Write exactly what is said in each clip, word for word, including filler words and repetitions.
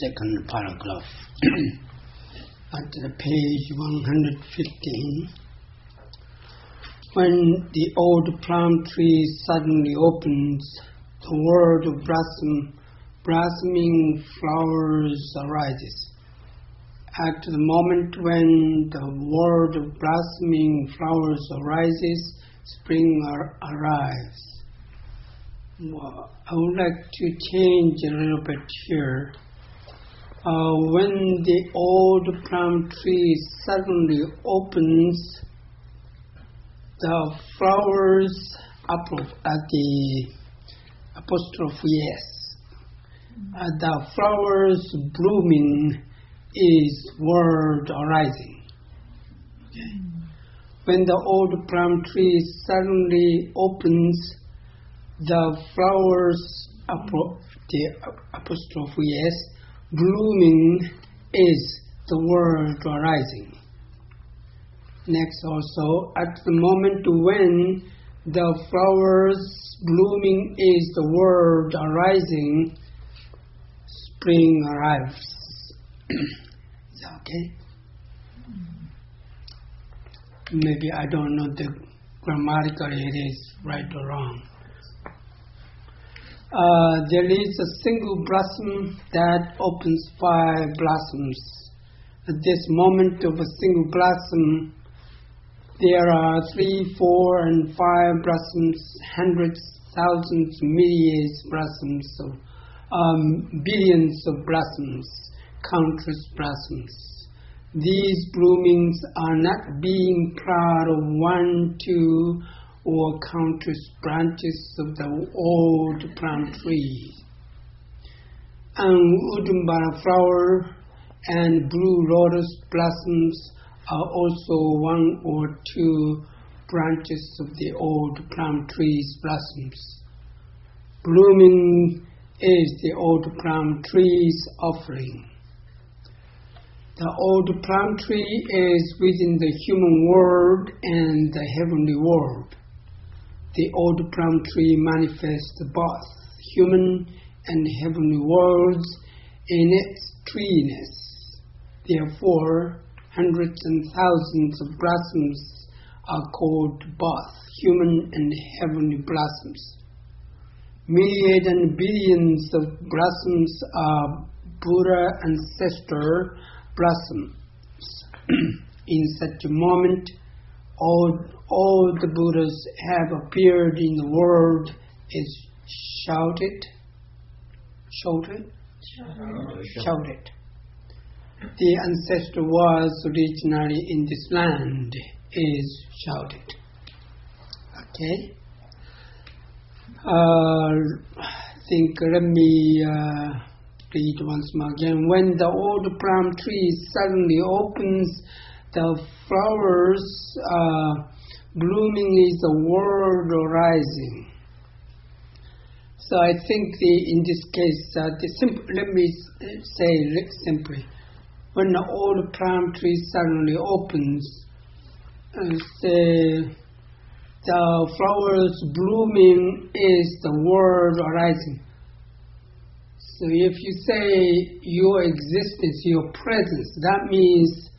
second paragraph. At the page one hundred fifteen, when the old plum tree suddenly opens, the world of blossom, blossoming flowers arises. At the moment when the world of blossoming flowers arises, spring ar- arrives. Well, I would like to change a little bit here. Uh, when the old plum tree suddenly opens, the flowers apostrophe at the apostrophe yes. Uh, the flowers blooming is world arising. Okay. When the old plum tree suddenly opens, the flowers apro- the apostrophe yes, blooming is the world arising. Next also, at the moment when the flowers blooming is the world arising, spring arrives. Is that okay? Maybe I don't know the grammatically it is right or wrong. Uh, there is a single blossom that opens five blossoms. At this moment of a single blossom, there are three, four, and five blossoms, hundreds, thousands, millions of blossoms, of, um, billions of blossoms, countless blossoms. These bloomings are not being proud of one, two, or countless branches of the old plum tree. An Udumbara flower and blue lotus blossoms are also one or two branches of the old plum tree's blossoms. Blooming is the old plum tree's offering. The old plum tree is within the human world and the heavenly world. The old plum tree manifests both human and heavenly worlds in its treeness. Therefore, hundreds and thousands of blossoms are called both human and heavenly blossoms. Millions and billions of blossoms are Buddha ancestor blossoms. In such a moment, all, all the Buddhas have appeared in the world is shouted, shouted, shouted. shouted. The ancestor was originally in this land, is shouted. Okay? Uh, I think, let me uh, read once more again. When the old plum tree suddenly opens, the flowers uh, blooming is the world arising. So I think the, in this case, uh, the simp- let me say simply, when the old plum tree suddenly opens, and say, the flowers blooming is the world arising. So if you say your existence, your presence, that means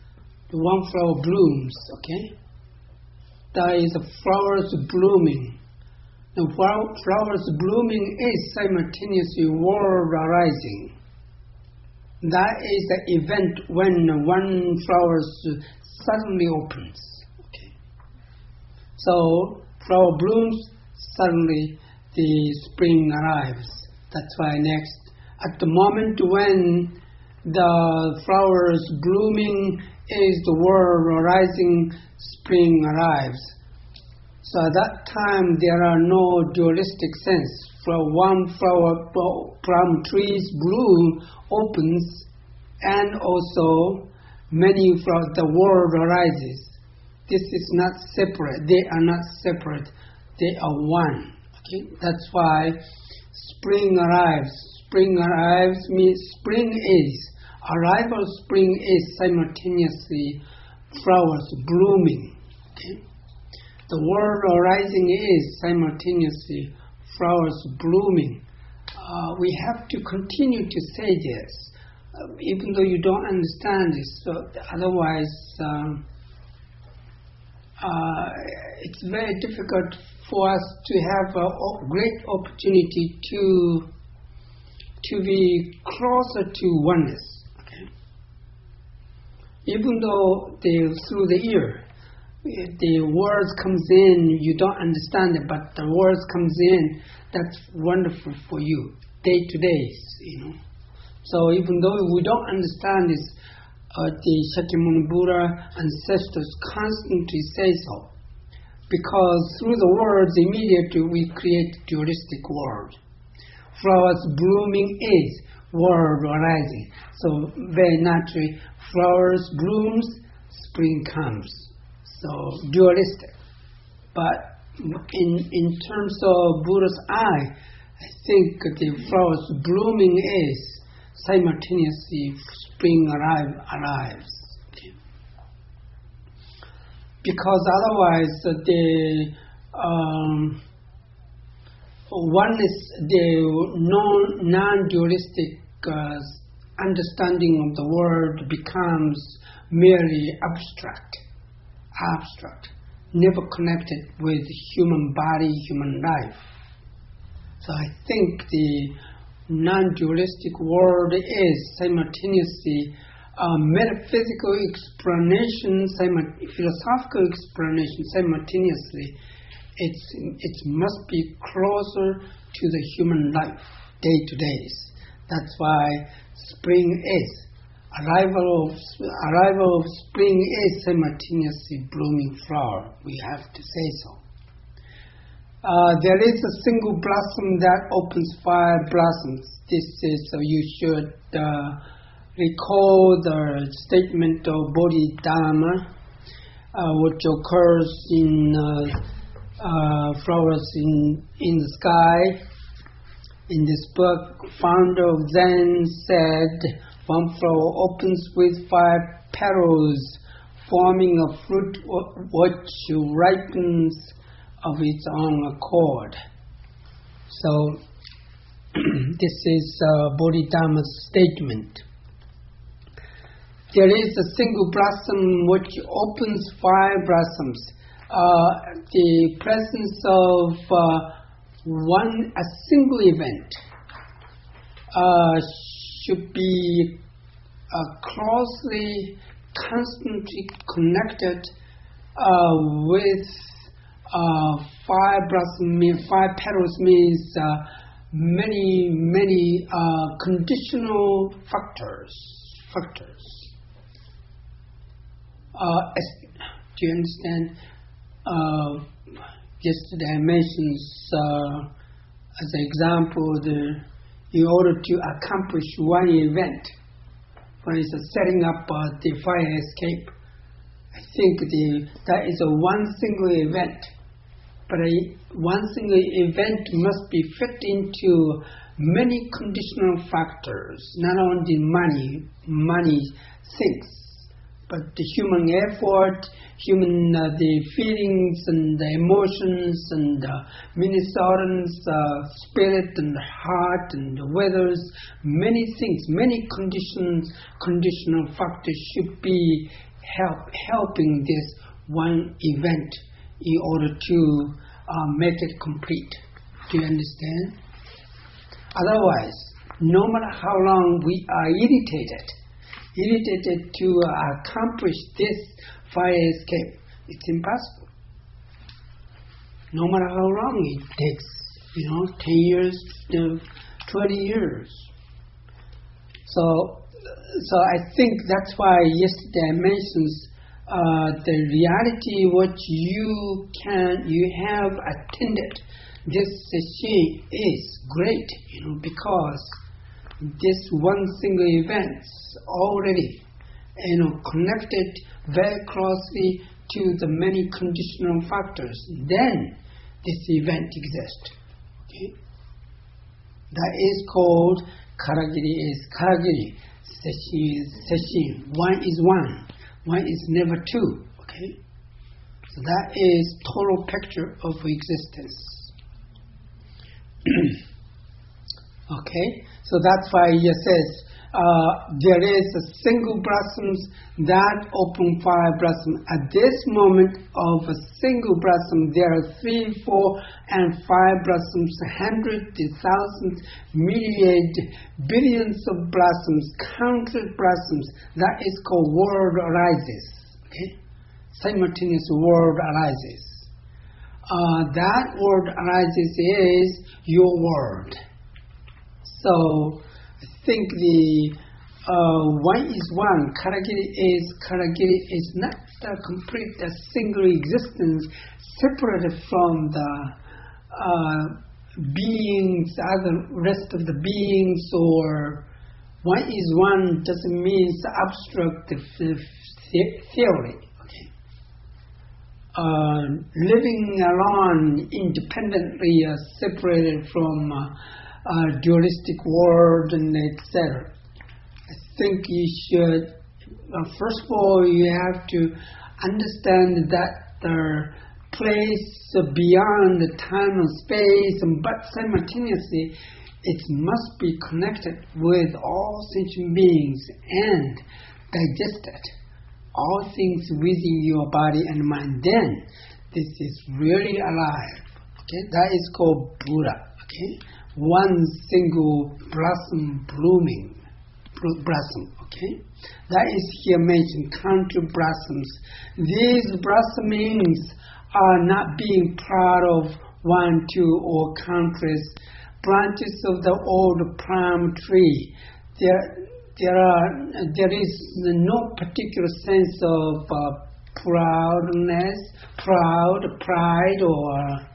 the one flower blooms, okay? That is the flowers blooming. The flowers blooming is simultaneously world arising. That is the event when one flower suddenly opens. Okay. So, flower blooms, suddenly the spring arrives. That's why next, at the moment when the flowers blooming is the world arising, spring arrives. So at that time, there are no dualistic sense. From one flower, plum trees bloom, opens, and also many from the world arises. This is not separate. They are not separate. They are one. Okay, that's why spring arrives. Spring arrives means spring is arrival. Spring is simultaneously flowers blooming. Okay, the world arising is simultaneously flowers blooming. Uh, we have to continue to say this. Uh, even though you don't understand it, so otherwise um, uh, it's very difficult for us to have a great opportunity to to be closer to oneness. Okay? Even though they, through the ear, the words comes in, you don't understand it, but the words comes in, that's wonderful for you, day to day, you know. So even though we don't understand this, uh, the Shakyamuni Buddha ancestors constantly say so, because through the words immediately we create dualistic world. Flowers blooming is world arising. So very naturally, flowers blooms, spring comes. So dualistic. But in in terms of Buddha's eye, I think the flowers blooming is simultaneously spring arrive, arrives. Okay. Because otherwise the um, oneness, the non, non-dualistic uh, understanding of the world becomes merely abstract, abstract, never connected with human body, human life. So I think the non-dualistic world is simultaneously a metaphysical explanation, philosophical explanation simultaneously. It's, it must be closer to the human life, day to day. That's why spring is. Arrival of, arrival of spring is simultaneously blooming flower. We have to say so. Uh, there is a single blossom that opens five blossoms. This is, uh, you should uh, recall the statement of Bodhidharma, uh, which occurs in uh, uh, Flowers in, in the Sky. In this book, founder of Zen said, one flower opens with five petals, forming a fruit which ripens of its own accord. So this is uh, Bodhidharma's statement. There is a single blossom which opens five blossoms. Uh, the presence of uh, one a single event uh, should be uh, closely, constantly connected uh, with. Uh, five blossom means, five petals means uh, many, many uh, conditional factors. Factors. Uh, as, do you understand? Uh, yesterday I mentioned uh, as an example, the, in order to accomplish one event, for instance, setting up uh, the fire escape. I think the, that is a one single event. But a, one single event must be fit into many conditional factors, not only money, money things, but the human effort, human uh, the feelings and the emotions and uh, Minnesotan's uh, spirit and heart and the weathers, many things, many conditions, conditional factors should be help helping this one event in order to uh, make it complete. Do you understand? Otherwise, no matter how long we are irritated, irritated to uh, accomplish this fire escape, it's impossible. No matter how long it takes, you know, ten years, twenty years. So, so I think that's why yesterday I mentioned Uh, the reality which you can, you have attended, this session is great, you know, because this one single event already, you know, connected very closely to the many conditional factors. Then this event exists. Okay, that is called karagiri is karagiri, session is session, one is one. One is never two, okay? So that is total picture of existence. Okay? So that's why he says, Uh, there is a single blossom, that open fire blossom. At this moment of a single blossom, there are three, four, and five blossoms, hundreds, thousands, millions, billions of blossoms, countless blossoms. That is called world arises. Okay? Simultaneous world arises. Uh, that world arises is your world. So, I think the uh, one is one, Karagiri is, Karagiri is not the complete the single existence separated from the uh, beings, other rest of the beings, or one is one doesn't mean abstract theory. Okay. Uh, living alone independently, uh, separated from uh, Uh, dualistic world, and et cetera. I think you should, uh, first of all, you have to understand that the place beyond the time and space, but simultaneously, it must be connected with all sentient beings and digested. All things within your body and mind. Then, this is really alive. Okay, that is called Buddha. Okay. One single blossom blooming, blossom, okay? That is here mentioned, counter blossoms. These blossomings are not being part of one, two, or countless branches of the old palm tree. There, there are, there is no particular sense of uh, proudness, proud, pride, or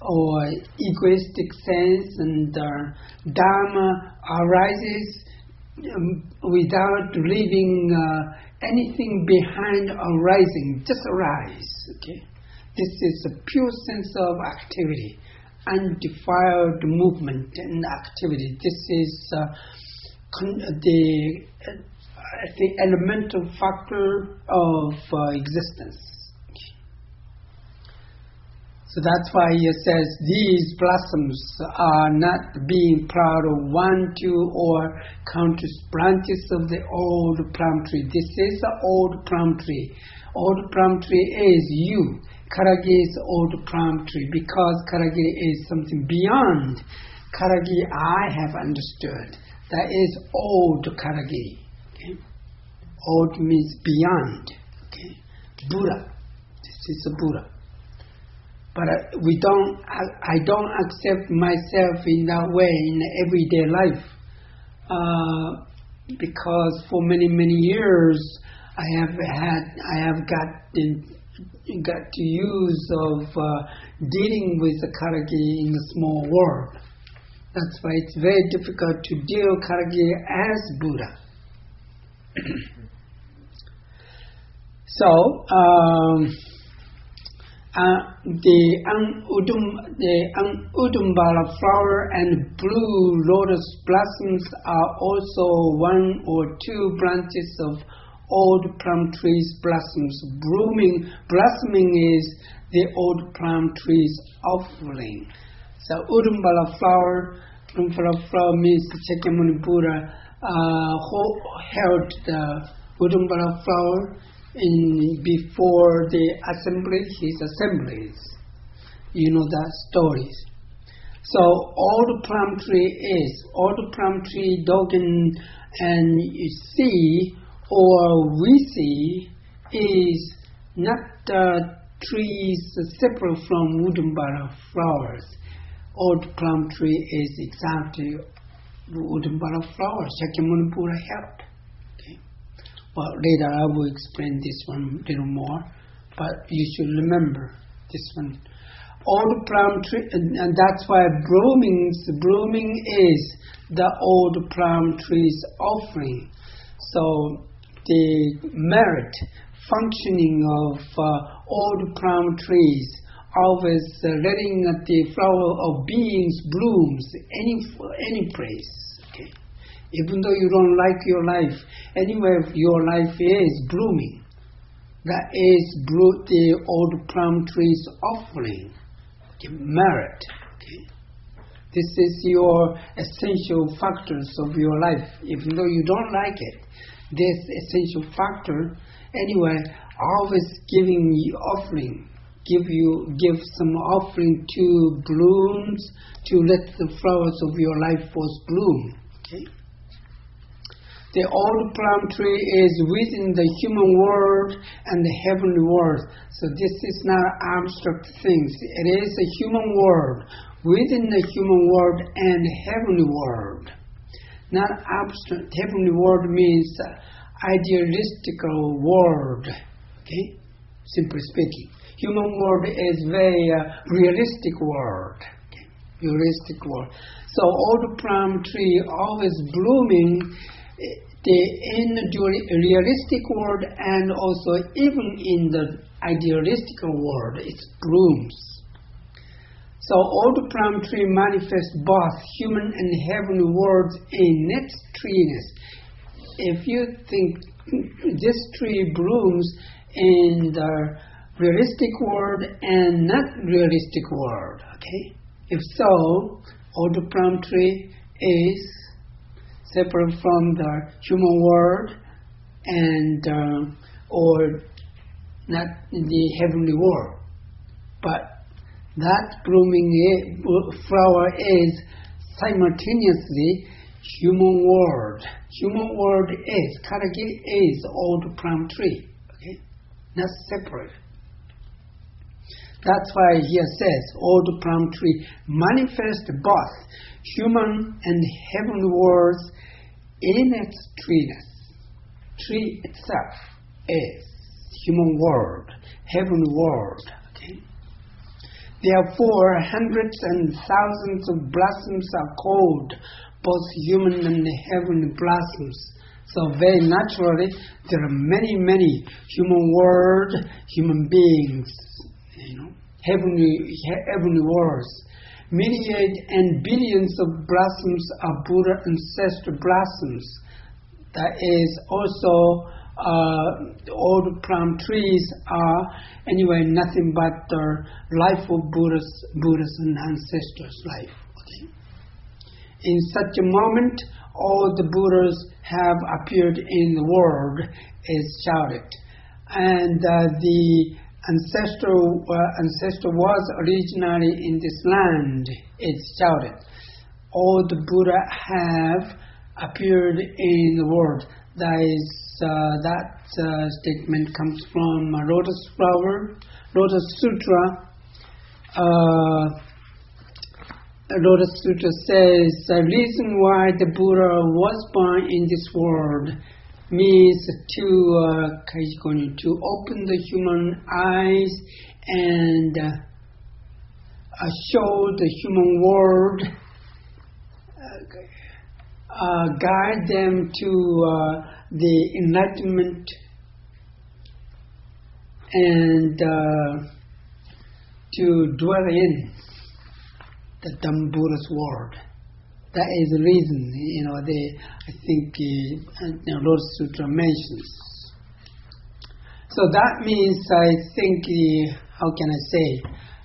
or egoistic sense, and uh, Dharma arises um, without leaving uh, anything behind arising, just arise. Okay? This is a pure sense of activity, undefiled movement and activity. This is uh, con- the, uh, the elemental factor of uh, existence. So that's why he says these blossoms are not being proud of one, two, or countless branches of the old plum tree. This is the old plum tree. Old plum tree is you. Karagiri is old plum tree, because Karagiri is something beyond. Karagiri I have understood. That is old Karagiri. Okay? Old means beyond. Okay? Buddha. This is a Buddha. But we don't. I, I don't accept myself in that way in everyday life, uh, because for many many years I have had. I have got got to use of uh, dealing with the Karagiri in the small world. That's why it's very difficult to deal Karagiri as Buddha. so. Um, Uh, the un- udum, the un- Udumbara flower and blue lotus blossoms are also one or two branches of old plum trees blossoms. Blooming, blossoming is the old plum trees offering. So Udumbara flower, Udumbara flower means Shakyamuni Buddha uh, held the Udumbara flower in before the assembly, his assemblies. You know that stories. So old plum tree is, old plum tree Dogen and you see, or we see, is not the trees separate from Udumbara flowers. Old plum tree is exactly Udumbara flowers, Shakyamuni Buddha helped. Well, later I will explain this one a little more, but you should remember this one. Old plum tree, and, and that's why blooming, blooming is the old plum tree's offering. So the merit, functioning of uh, old plum trees, always uh, letting the flower of beings blooms any any place. Okay. Even though you don't like your life, anyway, your life is blooming. That is blo- the old plum tree's offering, okay, merit. Okay. This is your essential factors of your life. Even though you don't like it, this essential factor, anyway, always giving you offering. Give you give some offering to blooms, to let the flowers of your life force bloom. Okay. The old plum tree is within the human world and the heavenly world. So this is not abstract things. It is a human world, within the human world and heavenly world. Not abstract. Heavenly world means idealistical world. Okay, simply speaking. Human world is very uh, realistic world, realistic world. So old plum tree always blooming the, in the realistic world and also even in the idealistic world, it blooms. So old plum tree manifests both human and heavenly worlds in its treeness. If you think this tree blooms in the realistic world and not realistic world, okay? If so, old plum tree is separate from the human world and uh, or not the heavenly world. But that blooming flower is simultaneously human world. Human world is, karagi is old plum tree, okay? Not separate. That's why here says, old plum tree manifests both human and heavenly worlds in its treeness. Tree itself is human world, heavenly world. Okay? Therefore, hundreds and thousands of blossoms are called both human and heavenly blossoms. So very naturally, there are many, many human world, human beings. You know, heavenly, heavenly worlds. Millions and billions of blossoms are Buddha ancestor blossoms. That is also uh, old plum trees are anyway nothing but the life of Buddha's, Buddha's and ancestors' life. Okay? In such a moment, all the Buddhas have appeared in the world is shouted, and uh, the Ancestor, uh, ancestor was originally in this land, it's shouted. All the Buddha have appeared in the world. That is, uh, that uh, statement comes from uh, Lotus Flower, Lotus Sutra. Uh, Lotus Sutra says, the reason why the Buddha was born in this world means to uh, to open the human eyes and uh, show the human world, uh, uh, guide them to uh, the enlightenment, and uh, to dwell in the Dhamma Buddha's world. That is the reason, you know, they, I think the uh, Lotus Sutra mentions. So that means, I think, uh, how can I say,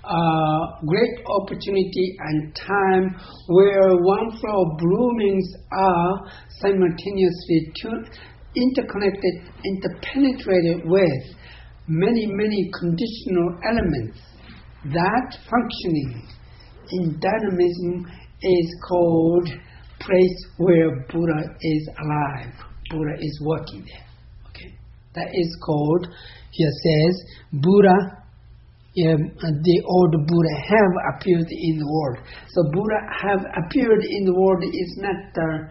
uh, great opportunity and time where one flower bloomings are simultaneously interconnected, interpenetrated with many, many conditional elements. That functioning in dynamism is called place where Buddha is alive. Buddha is working there. Okay, that is called. Here says Buddha. Um, the old Buddha have appeared in the world. So Buddha have appeared in the world is not the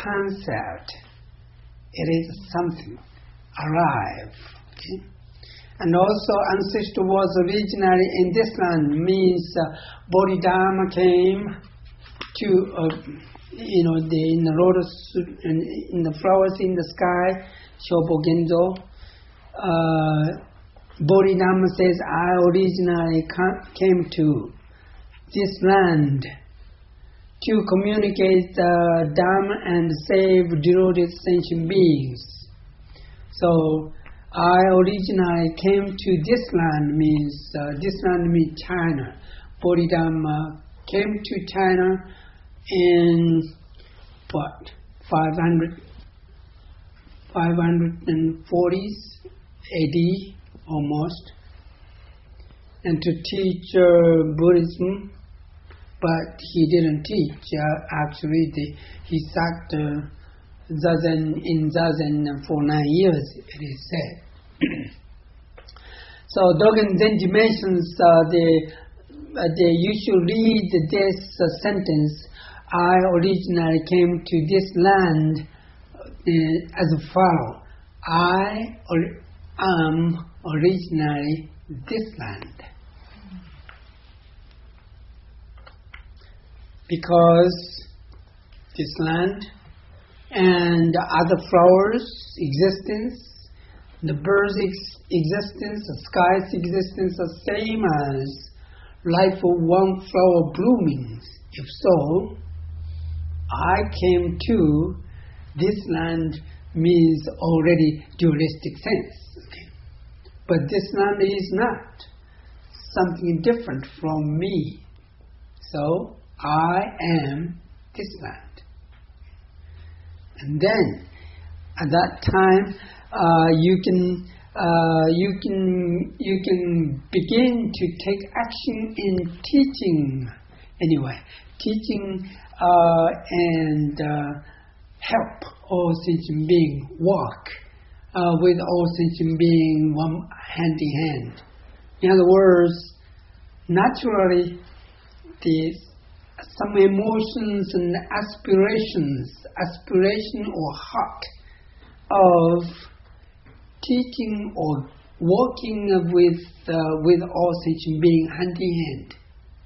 concept. It is something alive. Okay. And also, ancestor was originally in this land means uh, Bodhidharma came to, uh, you know, the, in the lotus, in, in the flowers in the sky, Shobogenzo. Uh, Bodhidharma says, I originally came to this land to communicate the Dharma and save deluded sentient beings. So, I originally came to this land means, uh, this land means China. Bodhidharma came to China in what five hundred, five forties A D almost, and to teach uh, Buddhism, but he didn't teach. Uh, actually, the, he sat uh, Zazen in Zazen for nine years, it is said. So Dogen Zenji mentions uh, the, uh, the you should read this uh, sentence. I originally came to this land uh, as a fowl. I or- am originally this land. Because this land and other flowers' existence, the birds' ex- existence, the sky's existence are same as life of one flower blooming. If so, I came to this land means already dualistic sense. Okay. But this land is not something different from me. So, I am this land. And then, at that time, uh, you can uh, you can you can begin to take action in teaching. Anyway, teaching uh, and uh, help all sentient being walk uh, with all sentient being one hand in hand. In other words, naturally, this. Some emotions and aspirations, aspiration or heart of teaching or working with uh, with all sentient being hand in hand.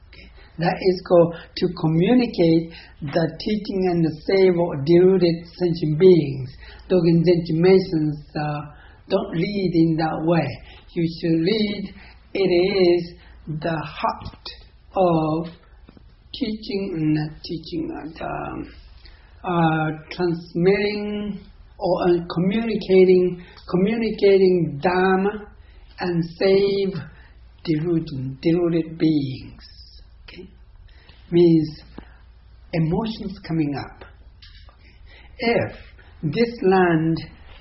Okay. That is called to communicate the teaching and the save or deluded sentient beings. Dogen Zenji mentions uh, don't read in that way. You should read it is the heart of teaching and not teaching, and, um, uh, transmitting or uh, communicating, communicating Dharma and save deluded, deluded beings. Okay, means emotions coming up. Okay. If this land,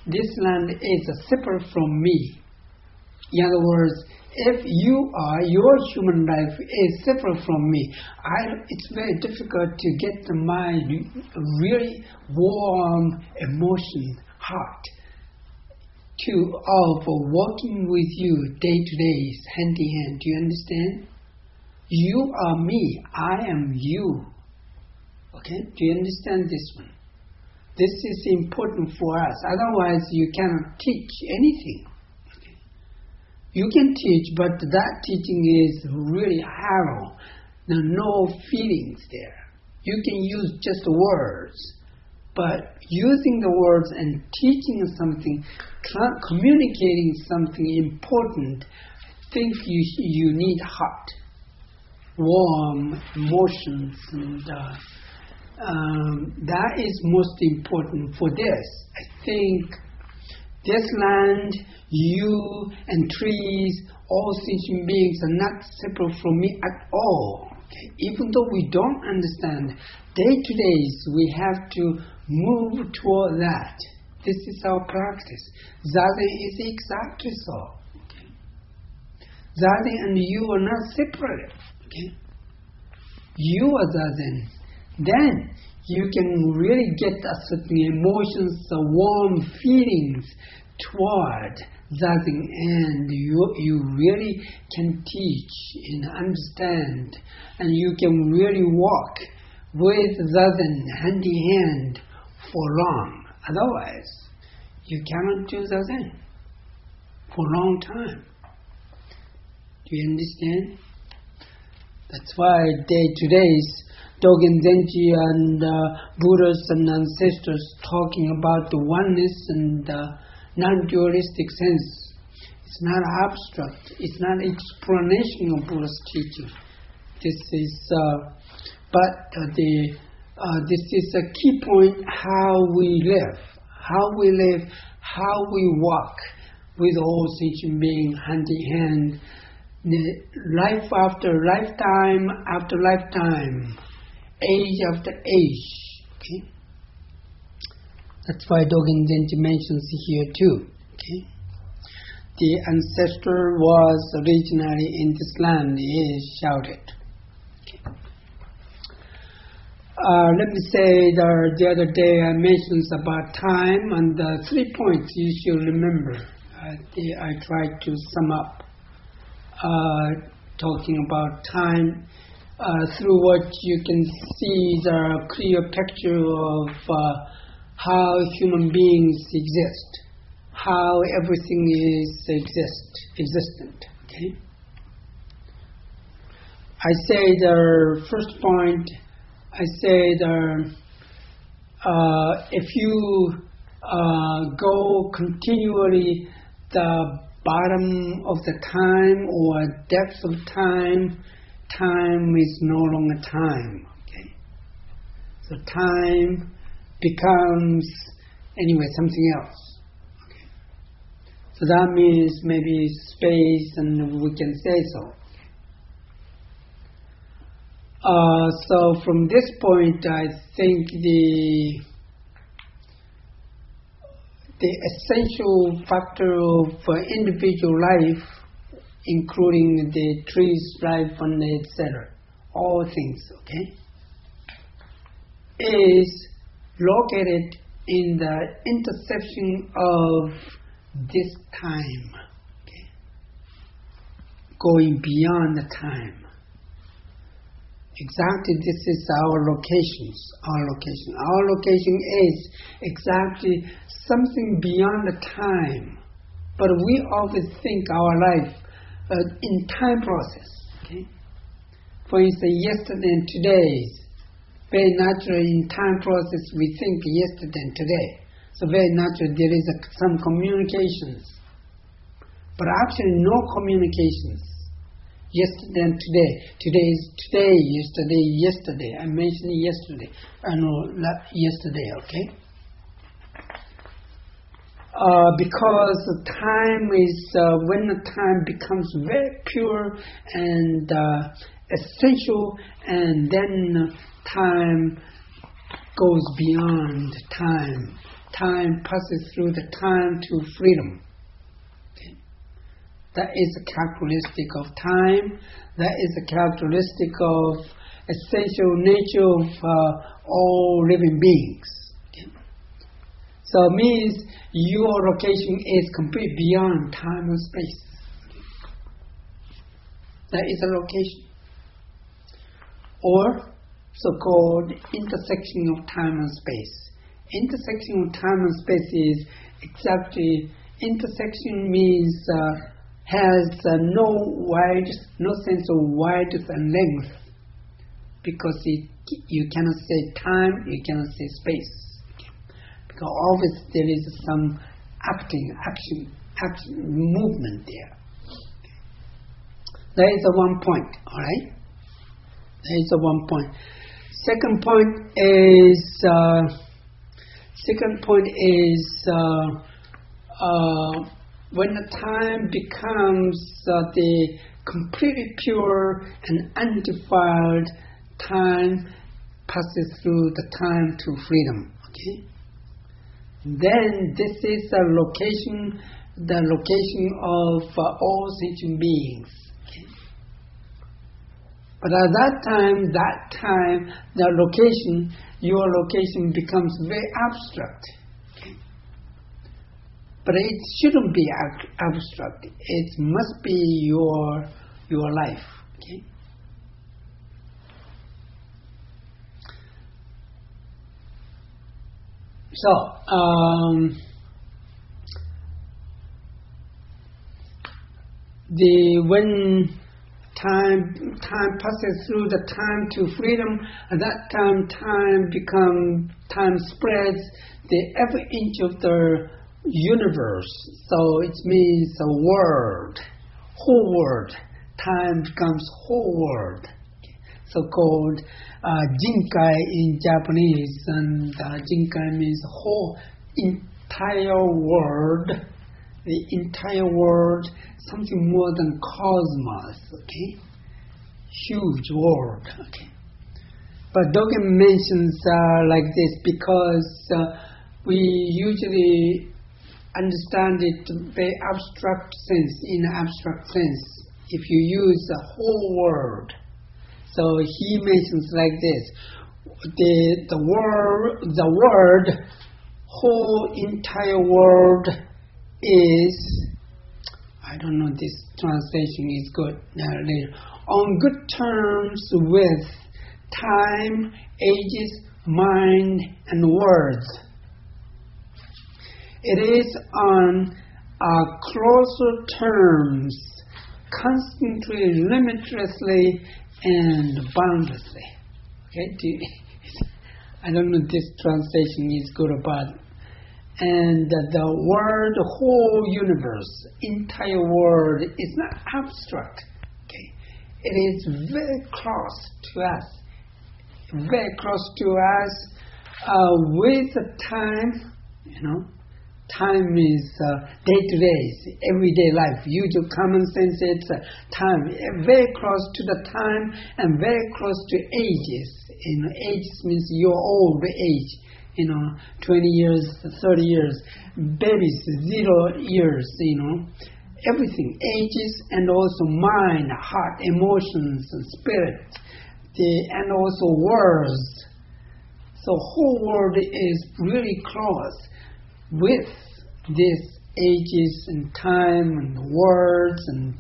this land is separate from me. In other words, if you are, your human life is separate from me, I, it's very difficult to get my really warm emotion, heart, to of working with you day to day, hand in hand. Do you understand? You are me, I am you. Okay? Do you understand this one? This is important for us. Otherwise, you cannot teach anything. You can teach, but that teaching is really hollow. There are no feelings there. You can use just words, but using the words and teaching something, communicating something important, I think you you need heart, warm emotions, and uh, um, that is most important for this. I think this land, you and trees, all sentient beings are not separate from me at all. Okay? Even though we don't understand, day to day we have to move toward that. This is our practice. Zazen is exactly so. Okay? Zazen and you are not separate. Okay? You are Zazen. Then you can really get a certain emotions, a warm feelings toward Zazen, and you you really can teach and understand, and you can really walk with Zazen hand in hand for long. Otherwise, you cannot do Zazen for a long time. Do you understand? That's why day to days, Dogen Zenji and uh, Buddhas and ancestors talking about the oneness and uh, non-dualistic sense. It's not abstract. It's not explanation of Buddha's teaching. This is, uh, but uh, the uh, this is a key point: how we live, how we live, how we walk with all sentient beings hand in hand, the life after lifetime after lifetime, age after age. Okay? That's why Dogen Zenji mentions here too. Okay? The ancestor was originally in this land, he is shouted. Okay. Uh, let me say that the other day I mentioned about time and the three points you should remember. Uh, the, I tried to sum up uh, talking about time uh, through what you can see the clear picture of uh, how human beings exist, how everything is exist, existent. Okay? I say the first point, I say the, uh, if you uh, go continually the bottom of the time or depth of time, time is no longer time. Okay? So time becomes, anyway, something else. Okay? So that means maybe space, and we can say so. Uh, so from this point, I think the the essential factor of uh, individual life, including the tree's life and et cetera, all things, okay, is located in the intersection of this time, okay, going beyond the time. Exactly, this is our locations, our location. Our location is exactly something beyond the time. But we always think our life uh, in time process. Okay? For instance, yesterday and today is very natural in time process. We think yesterday and today. So very natural there is a, some communications. But actually no communications. Yesterday and today. Today is today, yesterday, yesterday. I mentioned yesterday. I know yesterday, okay? Uh, because time is, uh, when the time becomes very pure and uh, essential, and then time goes beyond time. Time passes through the time to freedom. That is a characteristic of time. That is a characteristic of essential nature of uh, all living beings. Okay? So it means your location is complete beyond time and space. That is a location. Or so-called intersection of time and space. Intersection of time and space is exactly, intersection means uh, has uh, no wide, no sense of width and length, because it, you cannot say time, you cannot say space, because always there is some acting, action, action, movement there. That is the one point. All right, that is the one point. Second point is uh, second point is. Uh, uh, When the time becomes uh, the completely pure and undefiled, time passes through the time to freedom. Okay? Then this is a location, the location of uh, all sentient beings. Okay? But at that time, that time, the location, your location becomes very abstract. But it shouldn't be abstract. It must be your your life. Okay? So um, the when time time passes through the time to freedom, at that time time become time spreads the every inch of the universe, so it means a world, whole world. Time becomes whole world, so called uh, jinkai in Japanese, and uh, jinkai means whole entire world the entire world, something more than cosmos, okay? Huge world, okay? But Dogen mentions uh, like this because uh, we usually understand it very abstract sense, in abstract sense, if you use the whole world. So he mentions like this, the, the, world, the word, whole entire world is, I don't know this translation is good, on good terms with time, ages, mind, and words. It is on a closer terms, constantly, limitlessly, and boundlessly. Okay? Do you, I don't know if this translation is good or bad. And the word, whole universe, entire world, is not abstract. Okay? It is very close to us. Very close to us uh, with time, you know. Time is uh, day-to-day, everyday life. Usual common sense, it's uh, time. Very close to the time and very close to ages. You know, ages means your old age. You know, twenty years, thirty years. Babies, zero years, you know. Everything, ages and also mind, heart, emotions, and spirit. The, and also words. So whole world is really close. With these ages and time and words and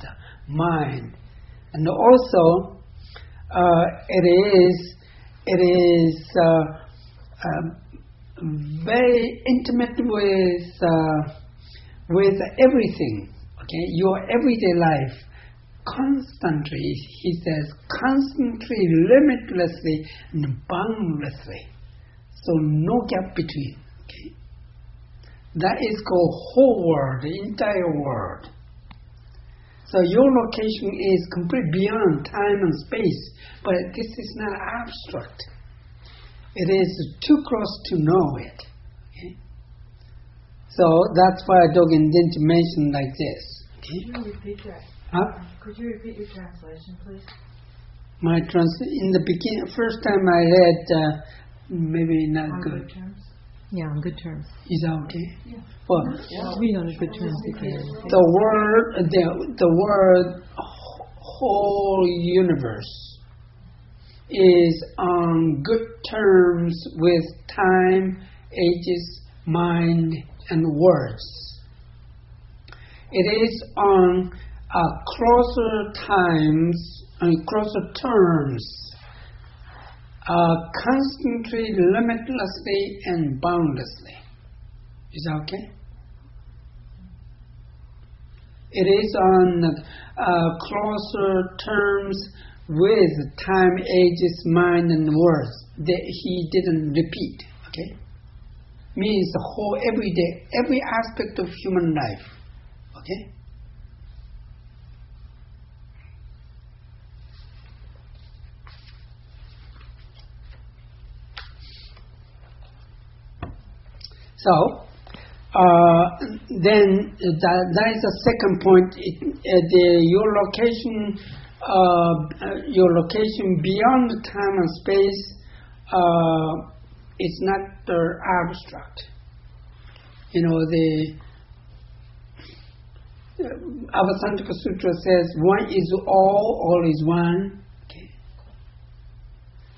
mind, and also uh, it is it is uh, uh, very intimate with uh, with everything. Okay, your everyday life constantly. He says constantly, limitlessly, and boundlessly. So no gap between. That is called whole world, the entire world. So your location is completely beyond time and space, but this is not abstract. It is too close to know it. Okay? So that's why Dogen didn't mention like this. Okay? Could you repeat that? Huh? Could you repeat your translation, please? My translation, in the beginning, first time I read, uh, maybe not On good. Terms? Yeah, on good terms. Is that okay? Yeah. Well, yeah. We on good terms. The word, the, the word, whole universe is on good terms with time, ages, mind, and words. It is on a closer times and closer terms. Uh, constantly, limitlessly, and boundlessly. Is that okay? It is on uh, closer terms with time, ages, mind, and words. That he didn't repeat. Okay, means the whole everyday, every aspect of human life. Okay. So, uh, then that, that is the second point. It, uh, the, your location, uh, your location beyond time and space, uh, is not uh, abstract. You know, the uh, Avatamsaka Sutra says, "One is all, all is one." Okay.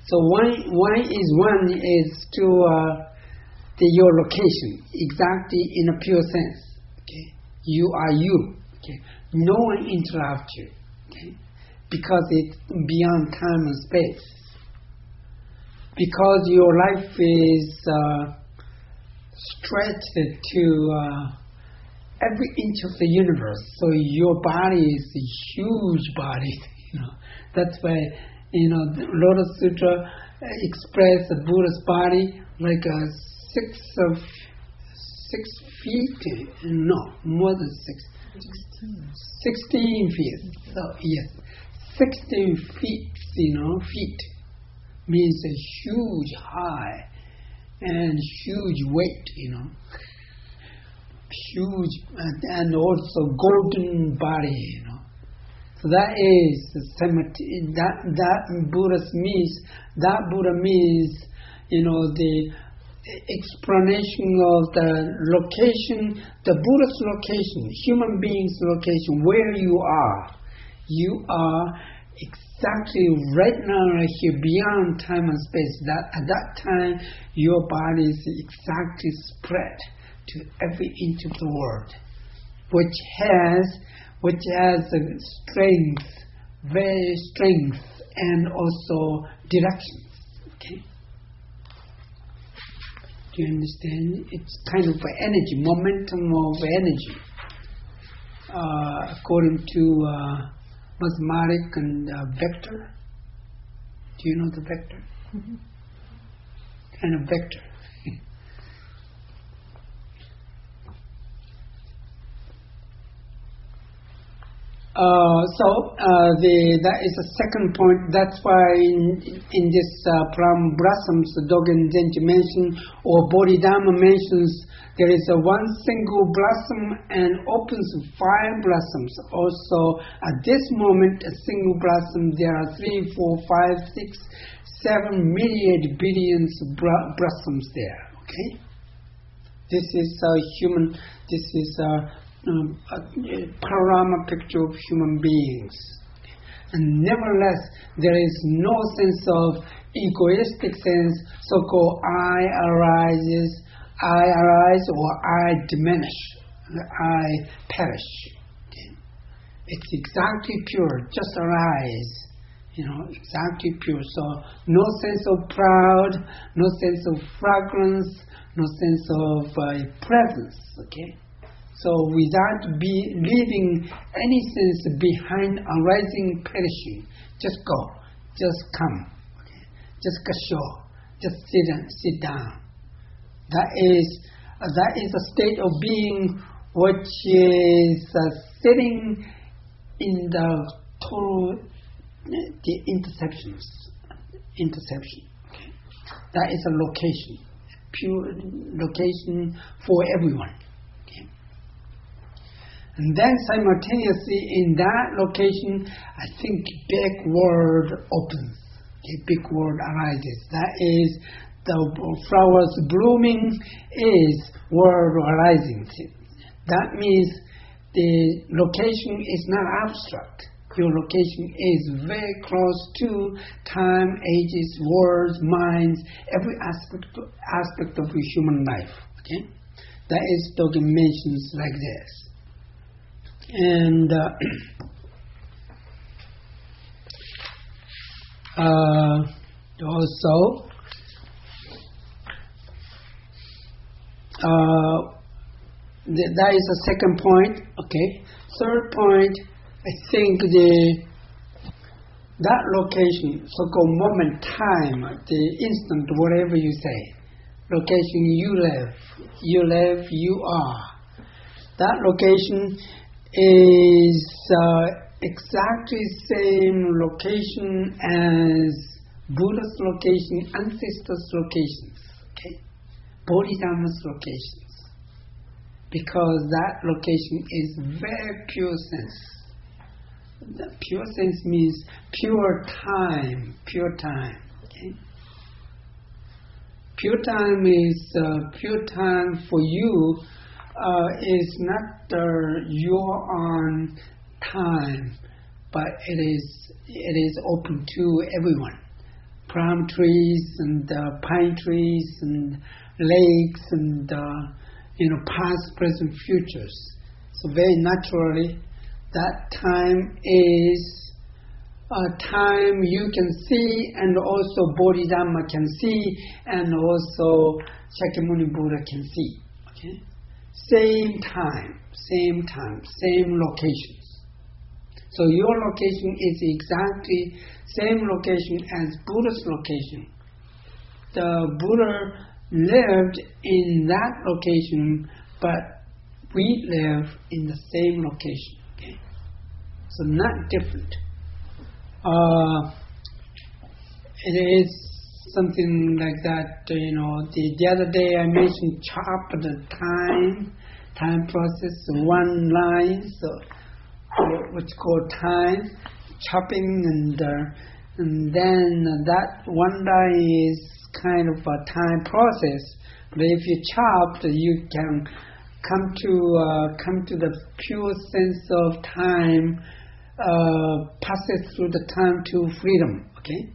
So, one, one is one is to. Uh, The, your location, exactly in a pure sense. Okay? You are you. Okay? No one interrupts you. Okay? Because it's beyond time and space. Because your life is uh, stretched to uh, every inch of the universe. So your body is a huge body. You know? That's why, you know, the Lotus Sutra expresses the Buddha's body like a Six of six feet, no, more than six. Sixteen, sixteen feet. So yes, sixteen feet. You know, feet means a huge high and huge weight. You know, huge and also golden body, you know. So that is samadhi. That that Buddha means that Buddha means you know the explanation of the location, the Buddha's location, human being's location, where you are. You are exactly right now, right here, beyond time and space. That at that time, your body is exactly spread to every inch of the world, which has which has a strength, very strength, and also directions. Okay. Do you understand? It's kind of energy, momentum of energy, uh, according to uh, mathematics and uh, vector. Do you know the vector? Mm-hmm. Kind of vector. Uh, so uh, the, that is the second point. That's why in, in this uh, Plum Blossoms, Dogen Zenji mentioned, or Bodhidharma mentions, there is a one single blossom and opens five blossoms. Also, at this moment, a single blossom, there are three, four, five, six, seven million billions bl- blossoms there. Okay, this is a uh, human. This is a uh, Um, a, a panorama picture of human beings, and nevertheless there is no sense of egoistic sense, so-called I arises, I arise, or I diminish, I perish. Okay. It's exactly pure, just arise, you know, exactly pure. So no sense of proud, no sense of fragrance, no sense of uh, presence. Okay. So without be leaving any sense behind, arising, perishing, just go, just come, okay? Just kasho, just sit and sit down. That is uh, that is a state of being which is uh, sitting in the total the interceptions, interception. Okay? That is a location, pure location for everyone. And then simultaneously in that location, I think big world opens, a big world arises. That is, the flowers blooming is world arising. That means the location is not abstract. Your location is very close to time, ages, worlds, minds, every aspect aspect of your human life. Okay, that is Dogen mentions like this. And uh, uh, also, uh, th- that is the second point. Okay, third point. I think the that location, so-called moment, time, the instant, whatever you say, location you live, you live, you are. That location is uh, exactly same location as Buddha's location, ancestors' locations, okay, Bodhidharma's locations, because that location is very pure sense. The pure sense means pure time, pure time. Okay? Pure time is uh, pure time for you. Uh, is not uh, your own time, but it is it is open to everyone. Palm trees and uh, pine trees and lakes and uh, you know past, present, futures. So very naturally, that time is a time you can see, and also Bodhidharma can see, and also Shakyamuni Buddha can see. Okay. Same time, same time, same locations. So your location is exactly same location as Buddha's location. The Buddha lived in that location, but we live in the same location. Okay? So not different. Uh, it is something like that, you know. The, the other day I mentioned chop the time, time process, one line, so what's called time, chopping, and, uh, and then that one line is kind of a time process. But if you chop, you can come to uh, come to the pure sense of time, uh, passes through the time to freedom, okay?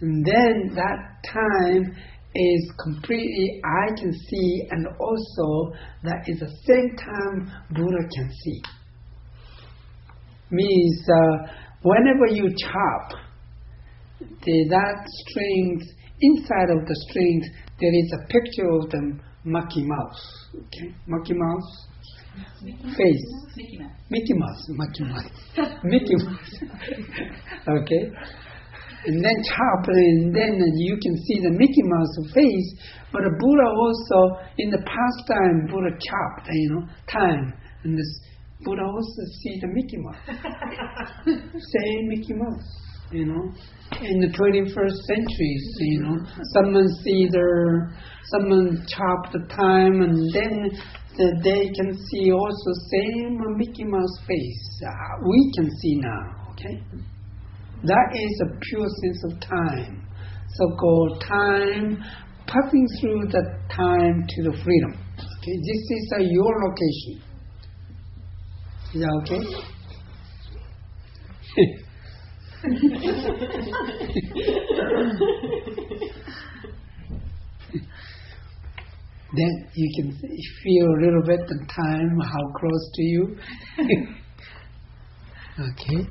And then that time is completely I can see, and also that is the same time Buddha can see. Means uh, whenever you chop, the, that strings, inside of the strings, there is a picture of the Mickey Mouse. Okay, Mickey Mouse face. Mickey Mouse. Mickey Mouse. Mickey Mouse. Mickey Mouse. Okay. And then chop, and then you can see the Mickey Mouse face. But the Buddha also, in the past time, Buddha chopped, you know, time. And this Buddha also see the Mickey Mouse. Same Mickey Mouse, you know. In the twenty-first century, you know, someone see their, someone chop the time, and then the, they can see also same Mickey Mouse face. Uh, we can see now, okay? That is a pure sense of time, so-called time, passing through the time to the freedom. Okay, this is uh, your location. Is that okay? Then you can feel a little bit the time, how close to you. Okay.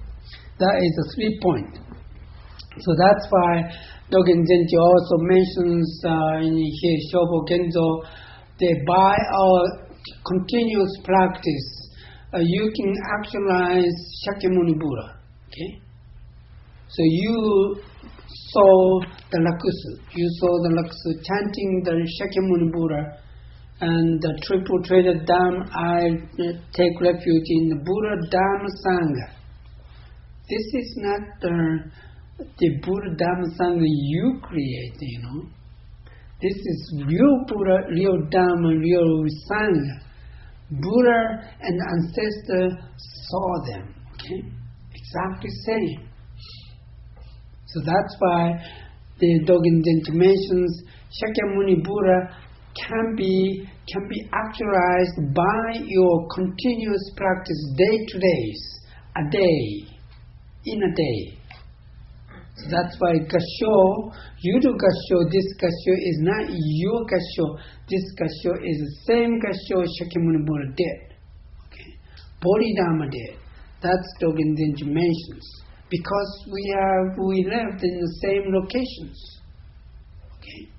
That is a three point. So that's why Dogen Zenji also mentions uh, in his Shobogenzo, that by our continuous practice, uh, you can actualize Shakyamuni Buddha. Okay? So you saw the Rakusu. You saw the Rakusu chanting the Shakyamuni Buddha, and the triple traded Dharma, I take refuge in the Buddha, Dharma, Sangha. This is not the, the Buddha Dhamma Sangha you create, you know. This is real Buddha, real Dhamma, real Sangha. Buddha and ancestor saw them, okay? Exactly same. So that's why the Dogen Zenji mentions Shakyamuni Buddha can be can be actualized by your continuous practice day to day, a day. In a day. So that's why Kasho, you do Kasho, this Kasho is not your Kasho. This Kasho is the same Kasho Shakyamuni Buddha did. Okay. Bodhidharma did. That's Dogen Zenji mentions. Because we are, we lived in the same locations. Okay.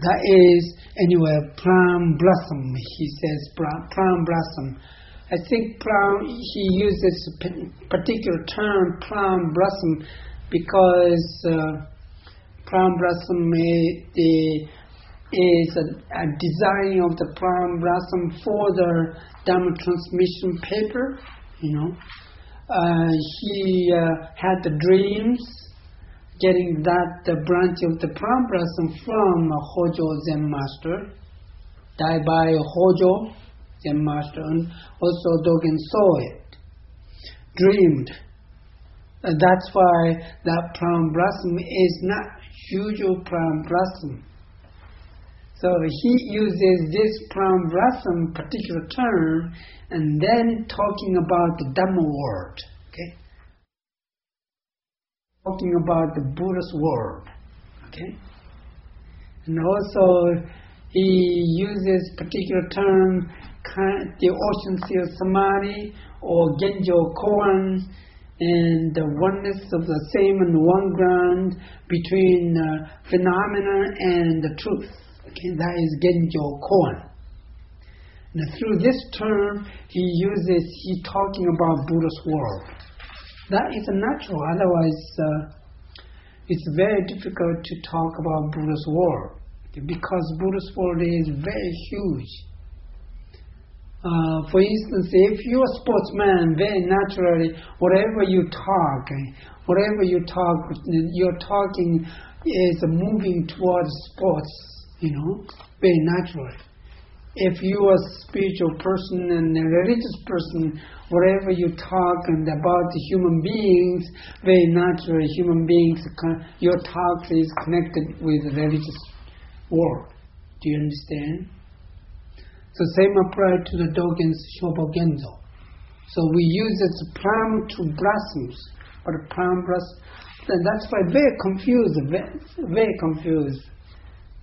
That is, anyway, plum blossom. He says plum blossom. I think plum, he uses a particular term, plum blossom, because uh, plum blossom is, is a, a design of the plum blossom for the Dharma transmission paper, you know. Uh, he uh, had the dreams, getting that the branch of the plum blossom from a Hojo Zen master, Daibai Hojo Zen master, and also Dogen saw it, dreamed. And that's why that plum blossom is not usual plum blossom. So he uses this plum blossom particular term, and then talking about the Dhamma world, okay? Talking about the Buddha's world, okay? And also he uses particular term, the ocean seal Samadhi or Genjo Koan, and the oneness of the same and one ground between uh, phenomena and the truth. Okay, that is Genjo Koan. Now through this term, he uses, he talking about Buddha's world. That is natural, otherwise uh, it's very difficult to talk about Buddha's world, because Buddha's world is very huge. Uh, for instance, if you're a sportsman, very naturally, whatever you talk, whatever you talk, you're talking is moving towards sports you know, very naturally. If you are a spiritual person and a religious person, whatever you talk and about the human beings, very naturally human beings, your talk is connected with the religious world. Do you understand? The same applies to the Dogen's Shobogenzo. So we use it plum to blossoms, but plum blossoms, and that's why very confused, very, very confused.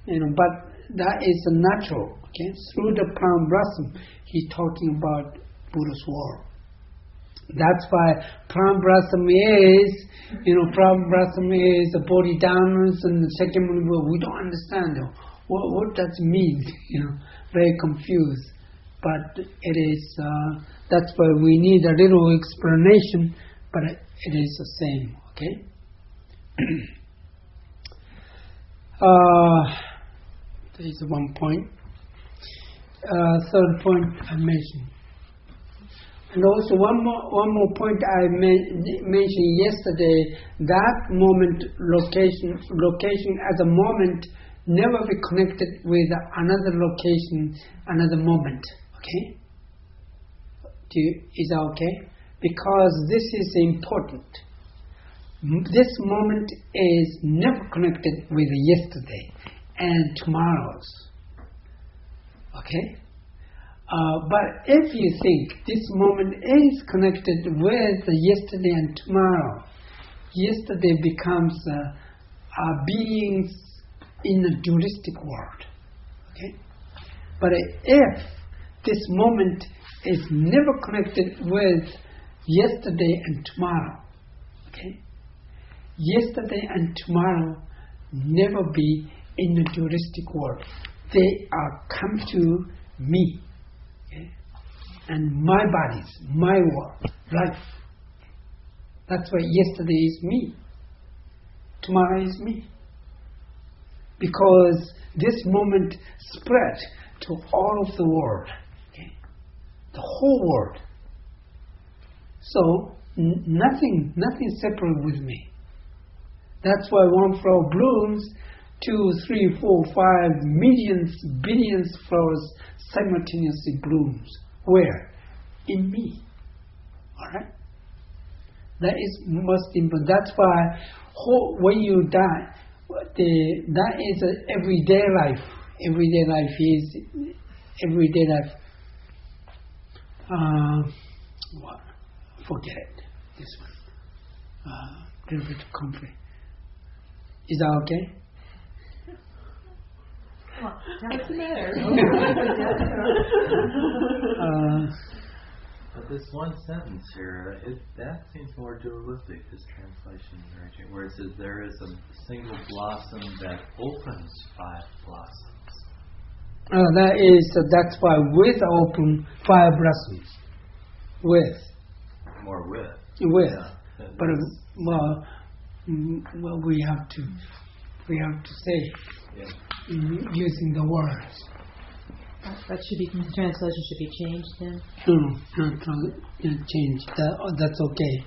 You know, but that is natural. Okay, through the palm blossom, he's talking about Buddha's world. That's why palm blossom is, you know, palm blossom is the Bodhidharma's and the Shakyamuni Buddha. We don't understand what what that means. You know, very confused. But it is uh, that's why we need a little explanation. But it is the same. Okay. uh, there is one point. Uh, third point I mentioned, and also one more one more point I ma- mentioned yesterday. That moment, location, location as a moment, never be connected with another location, another moment. Okay, Do you, is that okay? Because this is important. This moment is never connected with yesterday and tomorrow's. Okay? Uh, but if you think this moment is connected with yesterday and tomorrow, yesterday becomes uh, a being in a dualistic world. Okay? But if this moment is never connected with yesterday and tomorrow, okay? Yesterday and tomorrow never be in a dualistic world. They are come to me, okay? And my bodies, my world, life. That's why yesterday is me, tomorrow is me. Because this moment spread to all of the world, okay? The whole world. So n- nothing, nothing separate with me. That's why one flower blooms. Two, three, four, five, millions, billions flowers simultaneously blooms. Where? In me. Alright? That is most important. That's why whole, when you die, the, that is a everyday life. Everyday life is everyday life. Uh, well, forget it. This one. Uh, a little bit comfy. Is that okay? Well, that's the matter. uh, but this one sentence here, it, that seems more dualistic, this translation, where it says there is a single blossom that opens five blossoms. Uh, that is, uh, that's why with open five blossoms. With. More with. With. Yeah, but, uh, well, mm, well, we have to, we have to say. Yeah. Mm-hmm. Using the words. That, that should be translation should be changed then. No, no, not trans- not changed. That, oh, that's okay.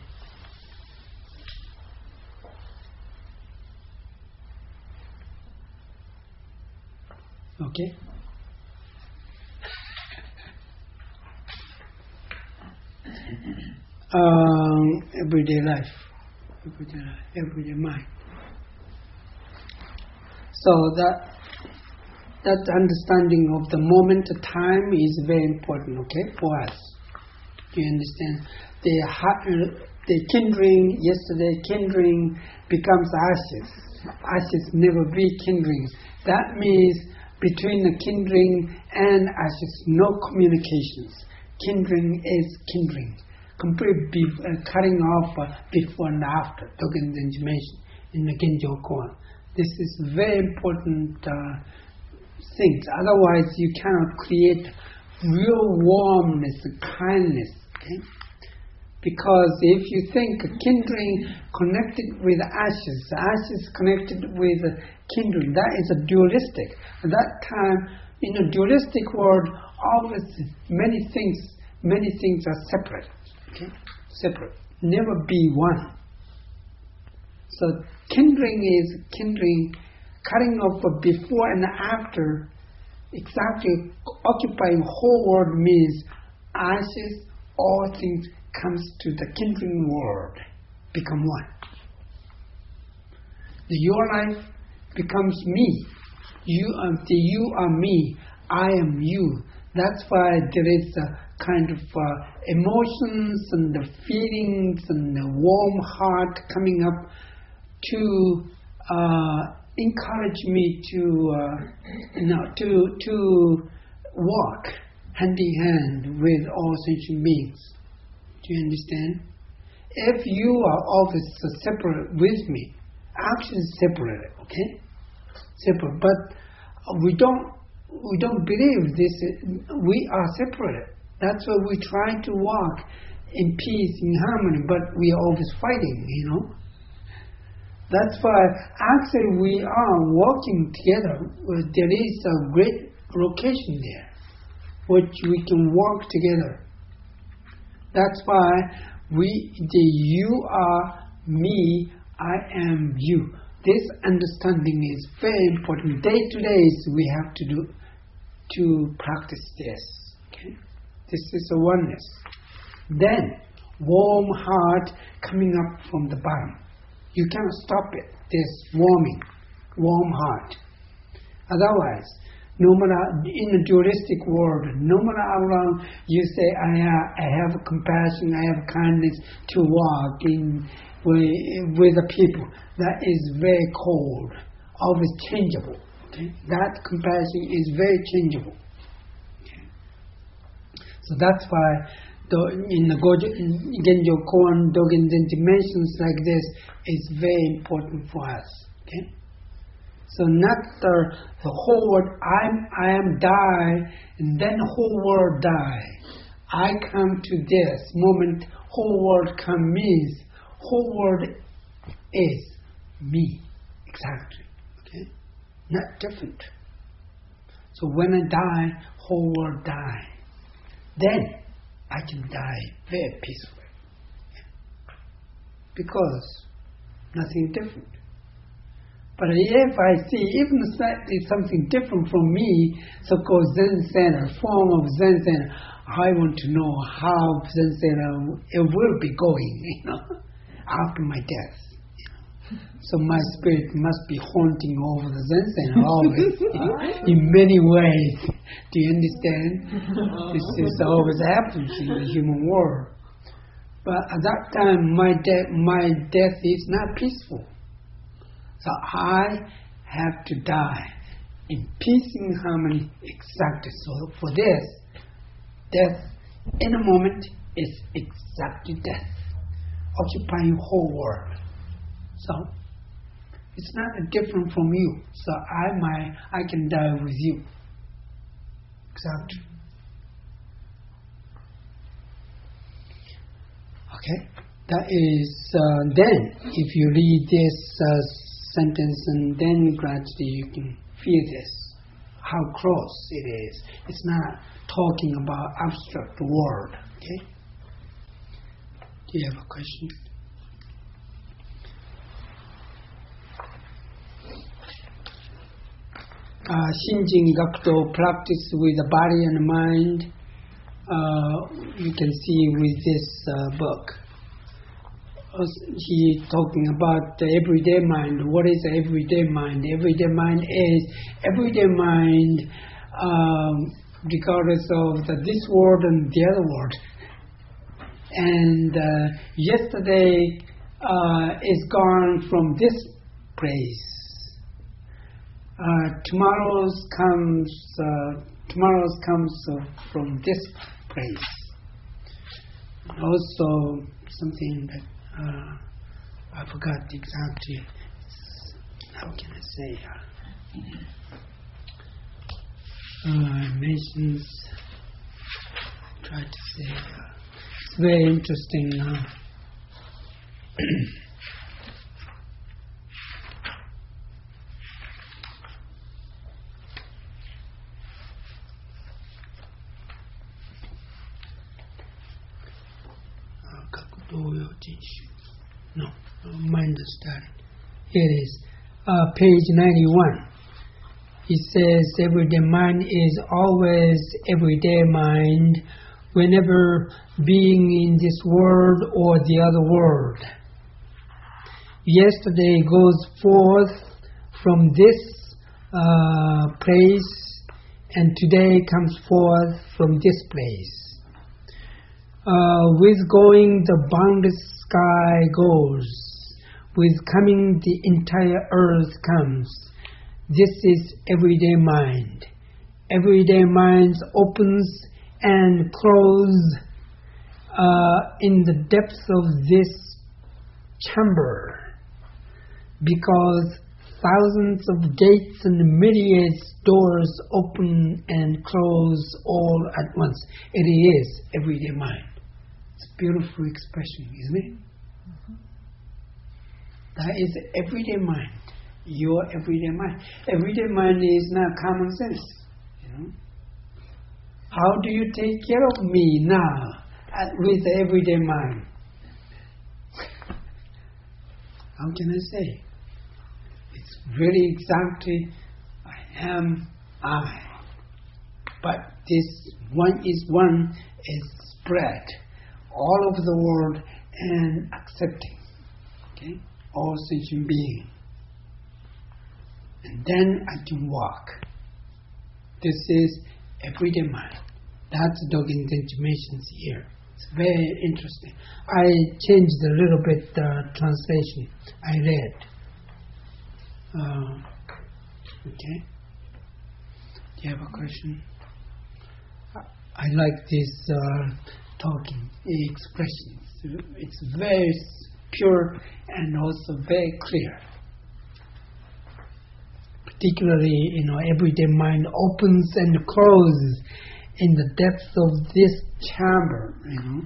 Okay. um, everyday life, everyday life, everyday mind. So that that understanding of the moment, the time is very important, okay, for us. Do you understand? The the kindling yesterday, kindling becomes ashes. Ashes never be kindling. That means between the kindling and ashes, no communications. Kindling is kindling, complete be- uh, cutting off uh, before and after. Dogen Zenji mentioned in the Genjo Koan. This is very important uh, things. Otherwise, you cannot create real warmness and kindness. Okay? Because if you think kindling connected with ashes, ashes connected with kindling, that is a dualistic. At that time, in a dualistic world, always many things, many things are separate. Okay? Separate. Never be one. So kindling is kindling cutting off a before and after, exactly occupying whole world means I see all things comes to the kindling world, become one. Your life becomes me. You are you are me. I am you. That's why there is a kind of uh, emotions and the feelings and the warm heart coming up to uh, encourage me to uh, you know, to to walk hand in hand with all sentient beings. Do you understand? If you are always separate with me, action is separate, okay? Separate, but we don't we don't believe this. We are separate. That's why we try to walk in peace, in harmony, but we are always fighting, you know? That's why actually we are walking together. There is a great location there, which we can walk together. That's why we, the you are me, I am you. This understanding is very important. Day to day, we have to do to practice this. Okay? This is a oneness. Then, warm heart coming up from the bottom. You cannot stop it. This warming, warm heart. Otherwise, no matter in the dualistic world, no matter how long you say, I have, I have compassion, I have kindness to walk in with the people, that is very cold, always changeable. Okay? That compassion is very changeable. Okay? So that's why the, in the Genjo Koan, Dogen Zenji mentions like this is very important for us. Okay? So not the, the whole world, I'm, I am die, and then whole world die. I come to this moment, whole world come means, whole world is me, exactly, okay? Not different. So when I die, whole world die. Then I can die very peacefully. Okay? Because nothing different. But if I see even slightly something different from me, so-called Zen Center, form of Zen Center, I want to know how Zen Center it will be going, you know, after my death. You know. So my spirit must be haunting over the Zen Center always, you know, in many ways. Do you understand? This is always happens in the human world. But at that time, my death, my death is not peaceful. So I have to die in peace and harmony, exactly. So for this, death in a moment is exactly death, occupying whole world. So it's not different from you. So I might, I can die with you, exactly. Okay, that is uh, then. If you read this. Uh, sentence, and then gradually you can feel this, how close it is. It's not talking about abstract world, okay? Do you have a question? Uh, Shinjin Gakuto, practice with the body and mind, uh, you can see with this uh, book. He talking about the everyday mind. What is the everyday mind? Everyday mind is everyday mind, um, regardless of the, this world and the other world. And uh, yesterday uh, is gone from this place. Uh, tomorrow's comes. Uh, tomorrow's comes from this place. Also something that. Uh, I forgot exactly. How can I say? Uh, mentions. Try to say. Uh, it's very interesting now. No, mind study. Here it is. uh, page ninety-one. It says, everyday mind is always everyday mind, whenever being in this world or the other world. Yesterday goes forth from this uh, place, and today comes forth from this place. Uh, with going, the boundless sky goes. With coming, the entire earth comes. This is everyday mind. Everyday mind opens and closes uh, in the depths of this chamber, because thousands of gates and myriads doors open and close all at once. It is everyday mind. It's a beautiful expression, isn't it? Mm-hmm. That is everyday mind. Your everyday mind. Everyday mind is not common sense. You know? How do you take care of me now at, with everyday mind? How can I say? It's really exactly I am I. But this one is one is spread all over the world and accepting. Okay? All sentient beings. And then I can walk. This is everyday mind. That's Dogen Zenji mentions here. It's very interesting. I changed a little bit the uh, translation I read. Uh, okay. Do you have a question? I like this uh, talking expressions. It's very pure and also very clear. Particularly, you know, everyday mind opens and closes in the depths of this chamber, you know.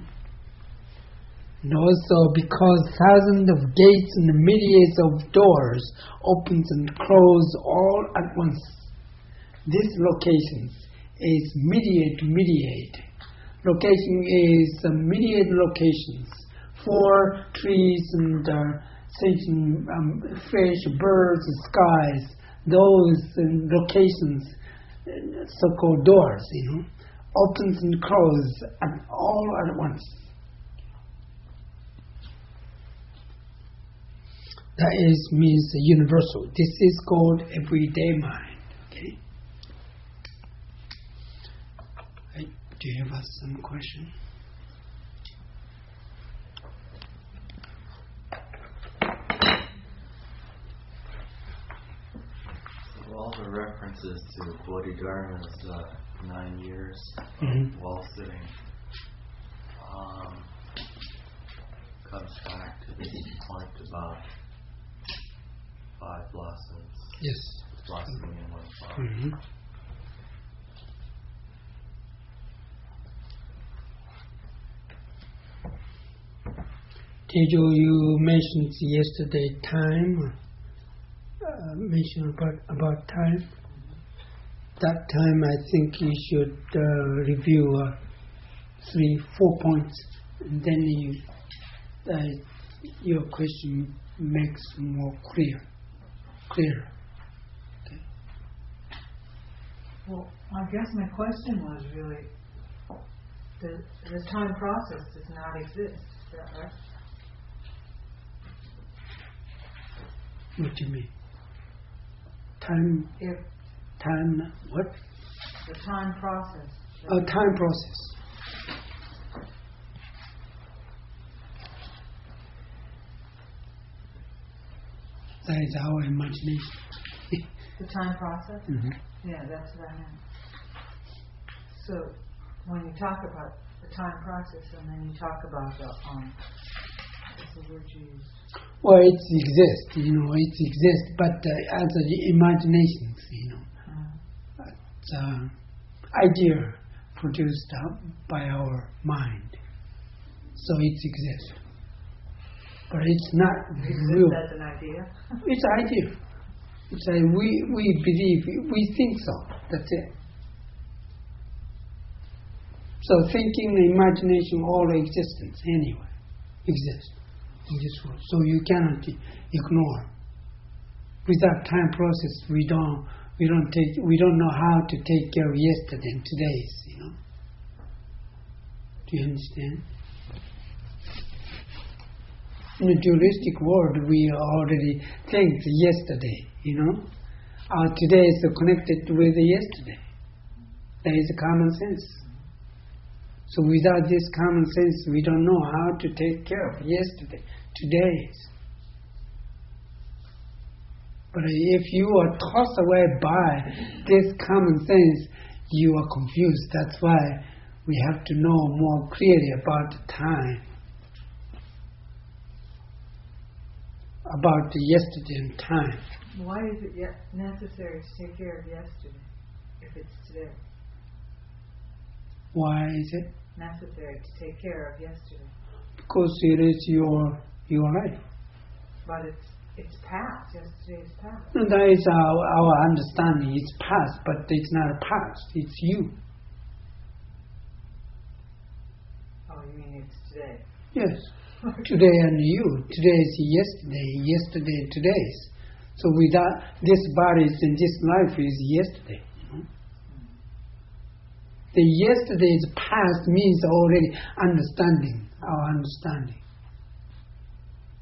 And also because thousands of gates and myriads of doors opens and close all at once. This location is myriad, myriad. Location is uh, myriad locations. Four trees and uh, certain, um, fish, birds, skies. Those locations, so-called doors, you know, opens and closes and all at once. That is means universal. This is called everyday mind. Okay. Right. Do you have some question? All the references to Bodhidharma's uh, nine years mm-hmm. while sitting um, comes back to this point about five blossoms. Yes. Blossoming in one flower. Mm-hmm. Tejo, you mentioned yesterday time. Uh, mention about, about time. That time, I think you should uh, review uh, three, four points, and then you, uh, your question makes more clear, clear. Okay. Well, I guess my question was really, the, the time process does not exist. Is that right? What do you mean? Time, if time, what? The time process. A oh, time process. That is our imagination. The time process? Mm-hmm. Yeah, that's what I meant. So, when you talk about the time process, and then you talk about the, um, what's the word you use? Well, it exists, you know, it exists, but uh, as an imagination, you know, mm. it's an uh, idea produced uh, by our mind. So it exists. But it's not real. That's an idea? It's an idea. It's a, we, we believe, we think so, that's it. So thinking, imagination, all existence, anyway, exists. In this world. So you cannot ignore without time process, we don't we don't take we don't know how to take care of yesterday and today's. You know. Do you understand? In the dualistic world, we already think yesterday. You know, our today is connected with yesterday. That is common sense. So without this common sense, we don't know how to take care of yesterday, today's. But if you are tossed away by this common sense, you are confused. That's why we have to know more clearly about time, about yesterday and time. Why is it necessary to take care of yesterday if it's today? Why is it necessary to take care of yesterday? Because it is your your life. But it's it's past. Yesterday is past. No, that is our our understanding. It's past, but it's not past. It's you. Oh, you mean it's today? Yes. Today and you. Today is yesterday. Yesterday today is. So without this body and this life is yesterday. The yesterday's past means already understanding, our understanding.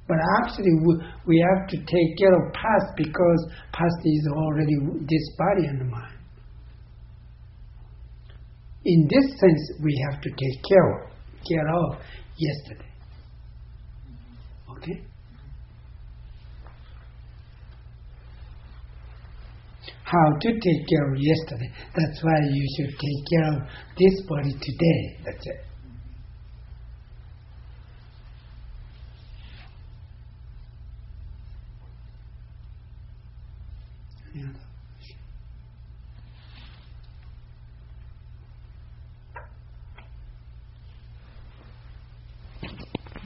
But actually we, we have to take care of past because past is already this body and mind. In this sense, we have to take care of, care of yesterday. Okay? How to take care of yesterday. That's why you should take care of this body today. That's it.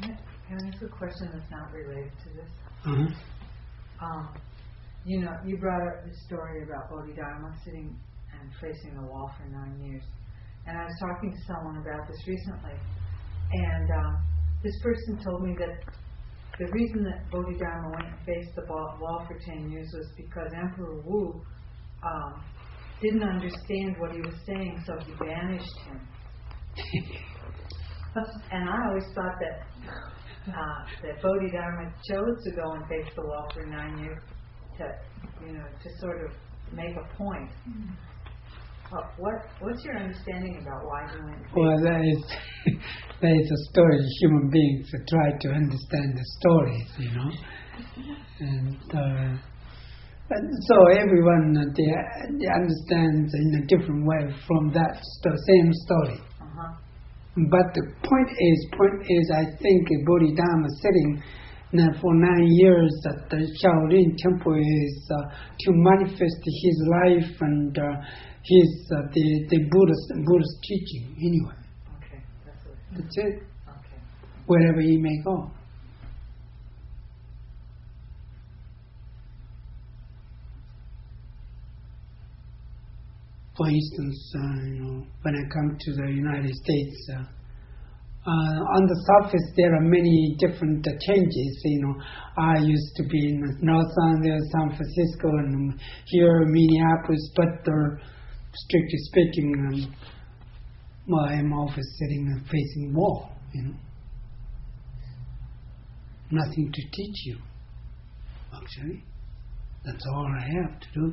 Can I ask a question that's not related to this? Uh-huh. Um. You know, you brought up the story about Bodhidharma sitting and facing the wall for nine years. And I was talking to someone about this recently. And um, this person told me that the reason that Bodhidharma went and faced the wall for ten years was because Emperor Wu um, didn't understand what he was saying, so he banished him. And I always thought that, uh, that Bodhidharma chose to go and face the wall for nine years. To, you know, to sort of make a point. Mm. Uh, what What's your understanding about why he went? Well, that is that is a story. Human beings try to understand the stories, you know. and, uh, and so everyone uh, they, they understands in a different way from that sto- same story. Uh-huh. But the point is, point is, I think Bodhidharma sitting. Now for nine years that the Shaolin Temple is uh, to manifest his life and uh, his uh, the, the Buddhist, Buddhist teaching anyway. Okay, that's it. That's it. Okay. Wherever he may go. For instance, uh, you know, when I come to the United States, uh, Uh, on the surface, there are many different uh, changes. You know, I used to be in Los Angeles, San Francisco, and here Minneapolis. But uh, strictly speaking, um, well, I'm always sitting and facing wall. You know, nothing to teach you. Actually, that's all I have to do.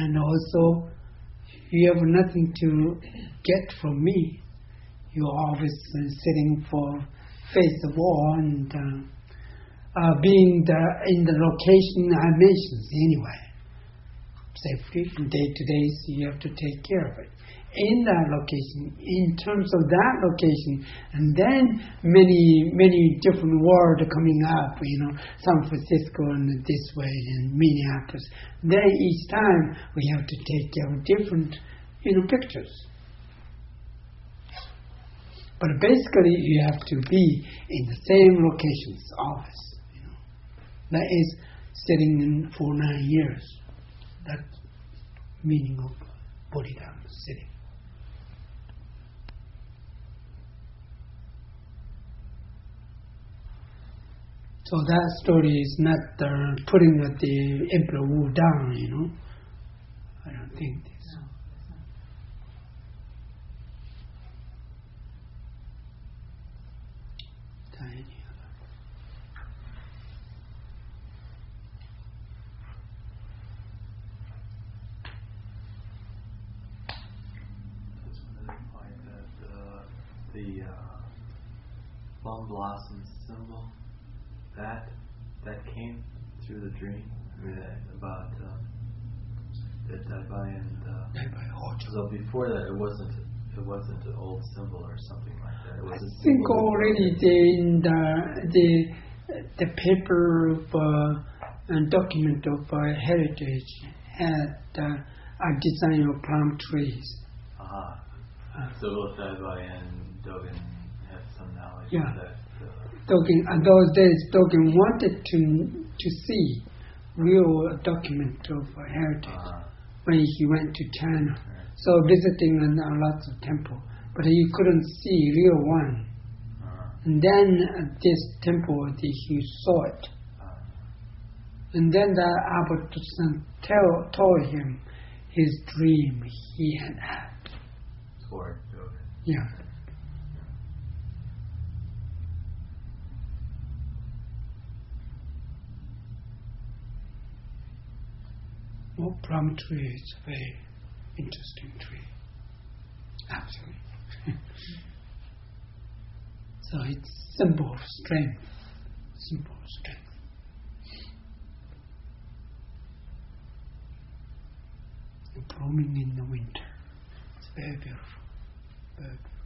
And also, you have nothing to get from me. You're always uh, sitting for face the wall and uh, uh, being the, in the location I mentioned anyway. Safely from day to day, so you have to take care of it. In that location, in terms of that location, and then many, many different worlds coming up, you know, San Francisco and this way and Minneapolis. Then each time we have to take care of different, you know, pictures. But basically, you have to be in the same locations always. You know, that is sitting in for nine years. That's meaning of Bodhidharma sitting. So that story is not uh, putting the, the Emperor Wu down, you know. I don't think this. No, that's not. Tiny. That's what I find that uh, the uh, plum blossom symbol. That that came through the dream. I mean, that, about um, that Daibai and uh, Hojo. So before that, it wasn't it wasn't an old symbol or something like that. It was I think already they, in the the the paper of uh, and document of uh, heritage had uh, a design of palm trees. Ah, uh-huh. uh, so both Daibai and Dogen have some knowledge yeah. of that. Dogen, in those days, Dogen wanted to to see real document of heritage uh-huh. when he went to China. Right. So visiting a lot of temple, but he couldn't see real one. Uh-huh. And then at this temple, he saw it. Uh-huh. And then the Abbot tell, told him his dream he had had. Toward Dogen. Yeah. More plum tree is a very interesting tree. Absolutely. So it's symbol of strength. Symbol of strength. And blooming in the winter. It's very beautiful. Very beautiful.